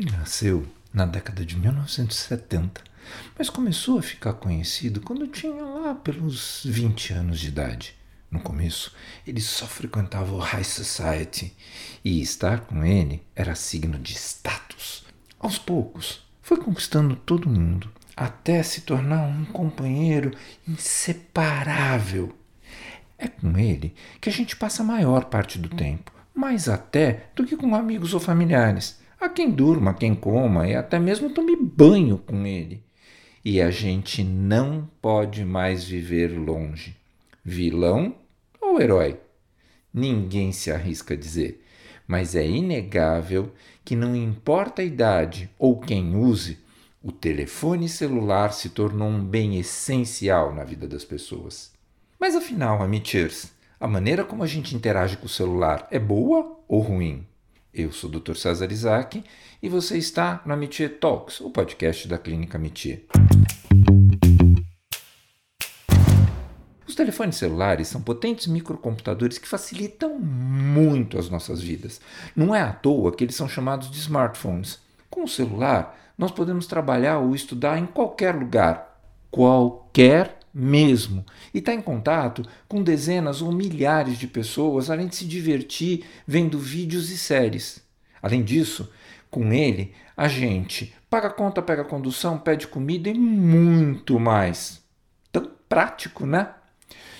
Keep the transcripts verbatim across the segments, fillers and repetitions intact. Ele nasceu na década de mil novecentos e setenta, mas começou a ficar conhecido quando tinha lá pelos vinte anos de idade. No começo, ele só frequentava o High Society e estar com ele era signo de status. Aos poucos, foi conquistando todo mundo, até se tornar um companheiro inseparável. É com ele que a gente passa a maior parte do tempo, mais até do que com amigos ou familiares. Há quem durma, quem coma e até mesmo tome banho com ele. E a gente não pode mais viver longe. Vilão ou herói? Ninguém se arrisca a dizer, mas é inegável que não importa a idade ou quem use, o telefone celular se tornou um bem essencial na vida das pessoas. Mas afinal, amitiers, a maneira como a gente interage com o celular é boa ou ruim? Eu sou o doutor César Isaac e você está no Amitié Talks, o podcast da Clínica Amitié. Os telefones celulares são potentes microcomputadores que facilitam muito as nossas vidas. Não é à toa que eles são chamados de smartphones. Com o celular, nós podemos trabalhar ou estudar em qualquer lugar, qualquer mesmo, e está em contato com dezenas ou milhares de pessoas, além de se divertir vendo vídeos e séries. Além disso, com ele, a gente paga conta, pega condução, pede comida e muito mais. Tão prático, né?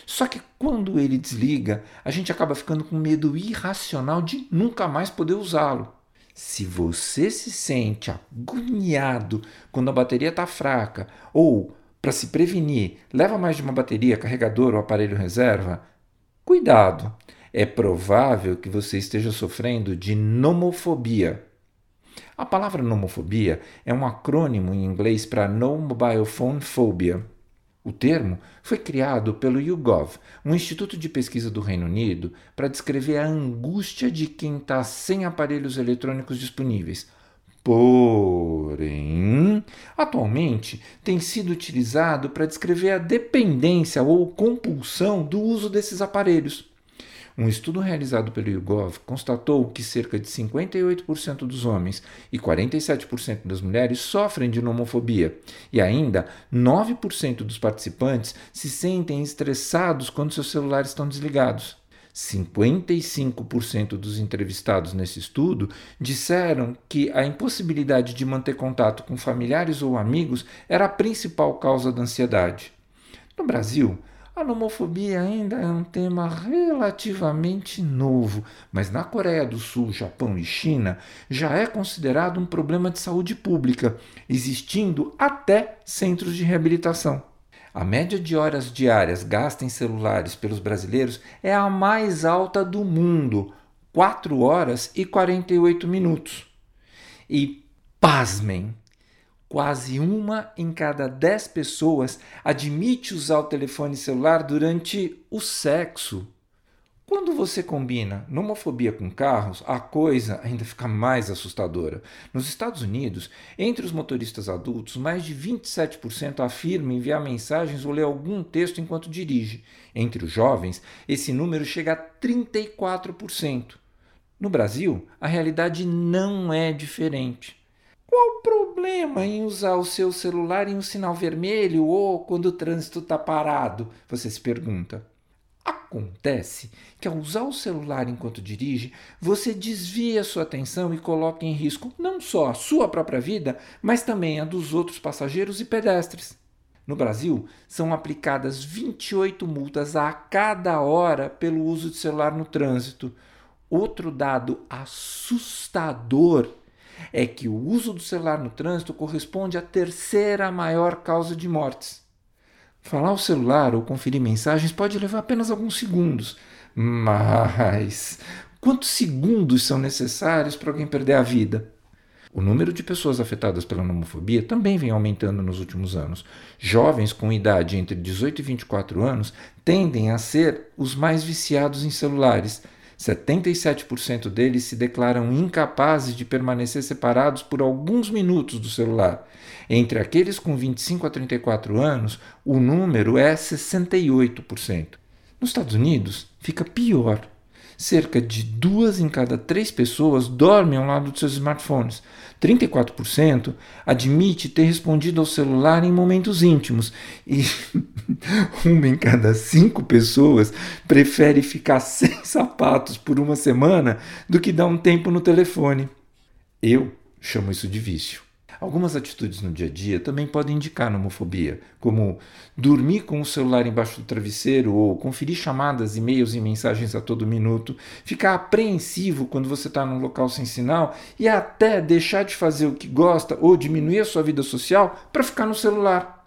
Só que quando ele desliga, a gente acaba ficando com medo irracional de nunca mais poder usá-lo. Se você se sente agoniado quando a bateria está fraca ou, para se prevenir, leva mais de uma bateria, carregador ou aparelho reserva, cuidado! É provável que você esteja sofrendo de nomofobia. A palavra nomofobia é um acrônimo em inglês para No Mobile Phone Phobia. O termo foi criado pelo YouGov, um instituto de pesquisa do Reino Unido, para descrever a angústia de quem está sem aparelhos eletrônicos disponíveis. Porém, atualmente tem sido utilizado para descrever a dependência ou compulsão do uso desses aparelhos. Um estudo realizado pelo YouGov constatou que cerca de cinquenta e oito por cento dos homens e quarenta e sete por cento das mulheres sofrem de nomofobia. E ainda, nove por cento dos participantes se sentem estressados quando seus celulares estão desligados. cinquenta e cinco por cento dos entrevistados nesse estudo disseram que a impossibilidade de manter contato com familiares ou amigos era a principal causa da ansiedade. No Brasil, a nomofobia ainda é um tema relativamente novo, mas na Coreia do Sul, Japão e China já é considerado um problema de saúde pública, existindo até centros de reabilitação. A média de horas diárias gasta em celulares pelos brasileiros é a mais alta do mundo, quatro horas e quarenta e oito minutos. E, pasmem, quase uma em cada dez pessoas admite usar o telefone celular durante o sexo. Quando você combina nomofobia com carros, a coisa ainda fica mais assustadora. Nos Estados Unidos, entre os motoristas adultos, mais de vinte e sete por cento afirma enviar mensagens ou ler algum texto enquanto dirige. Entre os jovens, esse número chega a trinta e quatro por cento. No Brasil, a realidade não é diferente. Qual o problema em usar o seu celular em um sinal vermelho ou quando o trânsito está parado? Você se pergunta. Acontece que ao usar o celular enquanto dirige, você desvia sua atenção e coloca em risco não só a sua própria vida, mas também a dos outros passageiros e pedestres. No Brasil, são aplicadas vinte e oito multas a cada hora pelo uso de celular no trânsito. Outro dado assustador é que o uso do celular no trânsito corresponde à terceira maior causa de mortes. Falar o celular ou conferir mensagens pode levar apenas alguns segundos, mas quantos segundos são necessários para alguém perder a vida? O número de pessoas afetadas pela nomofobia também vem aumentando nos últimos anos. Jovens com idade entre dezoito e vinte e quatro anos tendem a ser os mais viciados em celulares. setenta e sete por cento deles se declaram incapazes de permanecer separados por alguns minutos do celular. Entre aqueles com vinte e cinco a trinta e quatro anos, o número é sessenta e oito por cento. Nos Estados Unidos, fica pior. cerca de duas em cada três pessoas dormem ao lado dos seus smartphones. trinta e quatro por cento admite ter respondido ao celular em momentos íntimos e uma em cada cinco pessoas prefere ficar sem sapatos por uma semana do que dar um tempo no telefone. Eu chamo isso de vício. Algumas atitudes no dia a dia também podem indicar nomofobia, como dormir com o celular embaixo do travesseiro ou conferir chamadas, e-mails e mensagens a todo minuto, ficar apreensivo quando você está num local sem sinal e até deixar de fazer o que gosta ou diminuir a sua vida social para ficar no celular.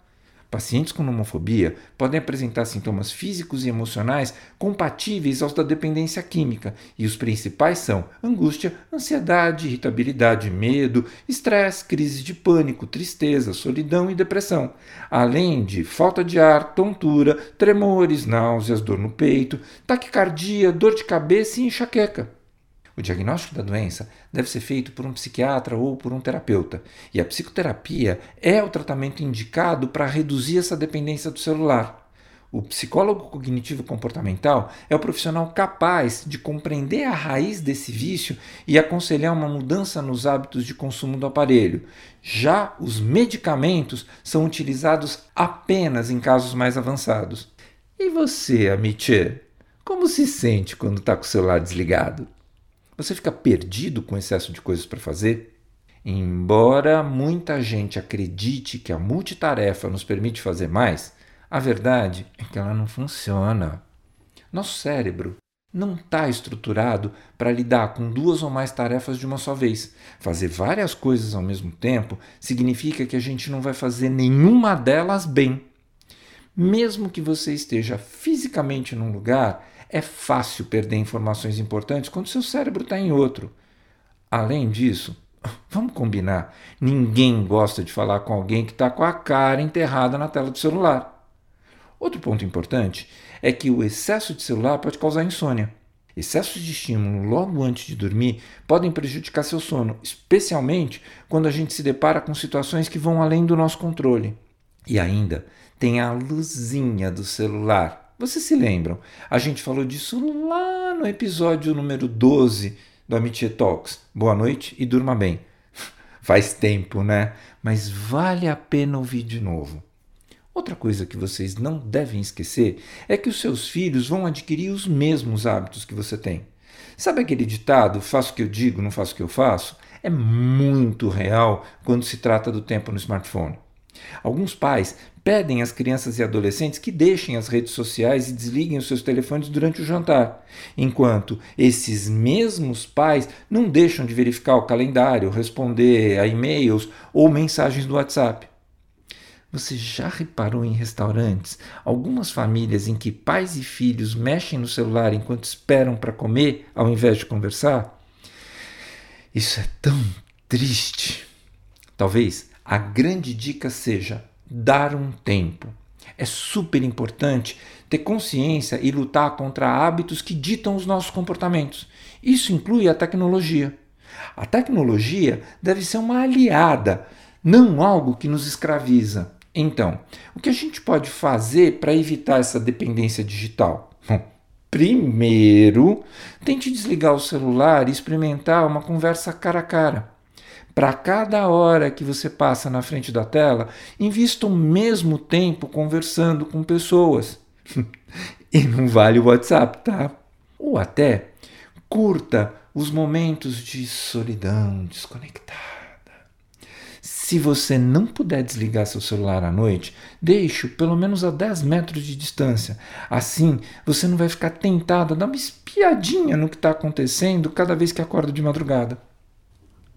Pacientes com nomofobia podem apresentar sintomas físicos e emocionais compatíveis aos da dependência química, e os principais são angústia, ansiedade, irritabilidade, medo, estresse, crise de pânico, tristeza, solidão e depressão, além de falta de ar, tontura, tremores, náuseas, dor no peito, taquicardia, dor de cabeça e enxaqueca. O diagnóstico da doença deve ser feito por um psiquiatra ou por um terapeuta, e a psicoterapia é o tratamento indicado para reduzir essa dependência do celular. O psicólogo cognitivo-comportamental é o profissional capaz de compreender a raiz desse vício e aconselhar uma mudança nos hábitos de consumo do aparelho. Já os medicamentos são utilizados apenas em casos mais avançados. E você, Amitié, como se sente quando está com o celular desligado? Você fica perdido com o excesso de coisas para fazer? Embora muita gente acredite que a multitarefa nos permite fazer mais, a verdade é que ela não funciona. Nosso cérebro não está estruturado para lidar com duas ou mais tarefas de uma só vez. Fazer várias coisas ao mesmo tempo significa que a gente não vai fazer nenhuma delas bem. Mesmo que você esteja fisicamente num lugar, é fácil perder informações importantes quando seu cérebro está em outro. Além disso, vamos combinar, ninguém gosta de falar com alguém que está com a cara enterrada na tela do celular. Outro ponto importante é que o excesso de celular pode causar insônia. Excessos de estímulo logo antes de dormir podem prejudicar seu sono, especialmente quando a gente se depara com situações que vão além do nosso controle. E ainda tem a luzinha do celular. Vocês se lembram? A gente falou disso lá no episódio número doze do Amitié Talks. Boa noite e durma bem. Faz tempo, né? Mas vale a pena ouvir de novo. Outra coisa que vocês não devem esquecer é que os seus filhos vão adquirir os mesmos hábitos que você tem. Sabe aquele ditado, faço o que eu digo, não faço o que eu faço? É muito real quando se trata do tempo no smartphone. Alguns pais pedem às crianças e adolescentes que deixem as redes sociais e desliguem os seus telefones durante o jantar, enquanto esses mesmos pais não deixam de verificar o calendário, responder a e-mails ou mensagens do WhatsApp. Você já reparou em restaurantes algumas famílias em que pais e filhos mexem no celular enquanto esperam para comer ao invés de conversar? Isso é tão triste. Talvez a grande dica seja dar um tempo. É super importante ter consciência e lutar contra hábitos que ditam os nossos comportamentos. Isso inclui a tecnologia. A tecnologia deve ser uma aliada, não algo que nos escraviza. Então, o que a gente pode fazer para evitar essa dependência digital? Bom, primeiro, tente desligar o celular e experimentar uma conversa cara a cara. Para cada hora que você passa na frente da tela, invista o mesmo tempo conversando com pessoas. E não vale o WhatsApp, tá? Ou até curta os momentos de solidão desconectada. Se você não puder desligar seu celular à noite, deixe-o pelo menos a dez metros de distância. Assim, você não vai ficar tentado a dar uma espiadinha no que está acontecendo cada vez que acorda de madrugada.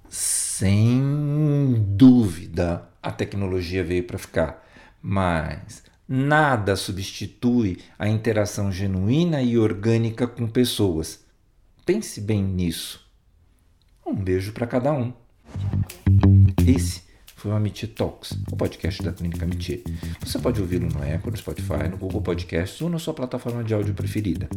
Sem dúvida, a tecnologia veio para ficar, mas nada substitui a interação genuína e orgânica com pessoas. Pense bem nisso. Um beijo para cada um. Esse foi o Amitié Talks, o podcast da Clínica Amitié. Você pode ouvi-lo no Apple, no Spotify, no Google Podcasts ou na sua plataforma de áudio preferida.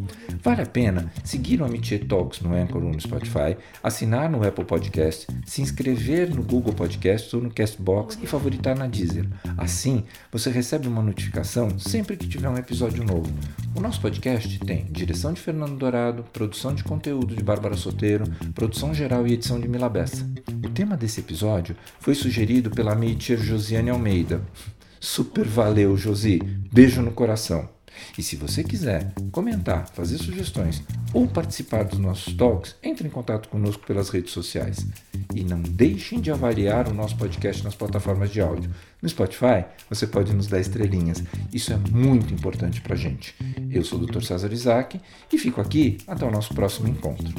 Vale a pena seguir o Amitié Talks no Apple ou no Spotify, assinar no Apple Podcasts, se inscrever no Google Podcasts ou no Castbox e favoritar na Deezer. Assim, você recebe uma notificação sempre que tiver um episódio novo. O nosso podcast tem direção de Fernando Dourado, produção de conteúdo de Bárbara Soteiro, produção geral e edição de Milabessa. O tema desse episódio foi sugerido pela Amitié Josiane Almeida. Super valeu, Josi! Beijo no coração! E se você quiser comentar, fazer sugestões ou participar dos nossos talks, entre em contato conosco pelas redes sociais. E não deixem de avaliar o nosso podcast nas plataformas de áudio. No Spotify, você pode nos dar estrelinhas. Isso é muito importante para a gente. Eu sou o doutor César Isaac e fico aqui até o nosso próximo encontro.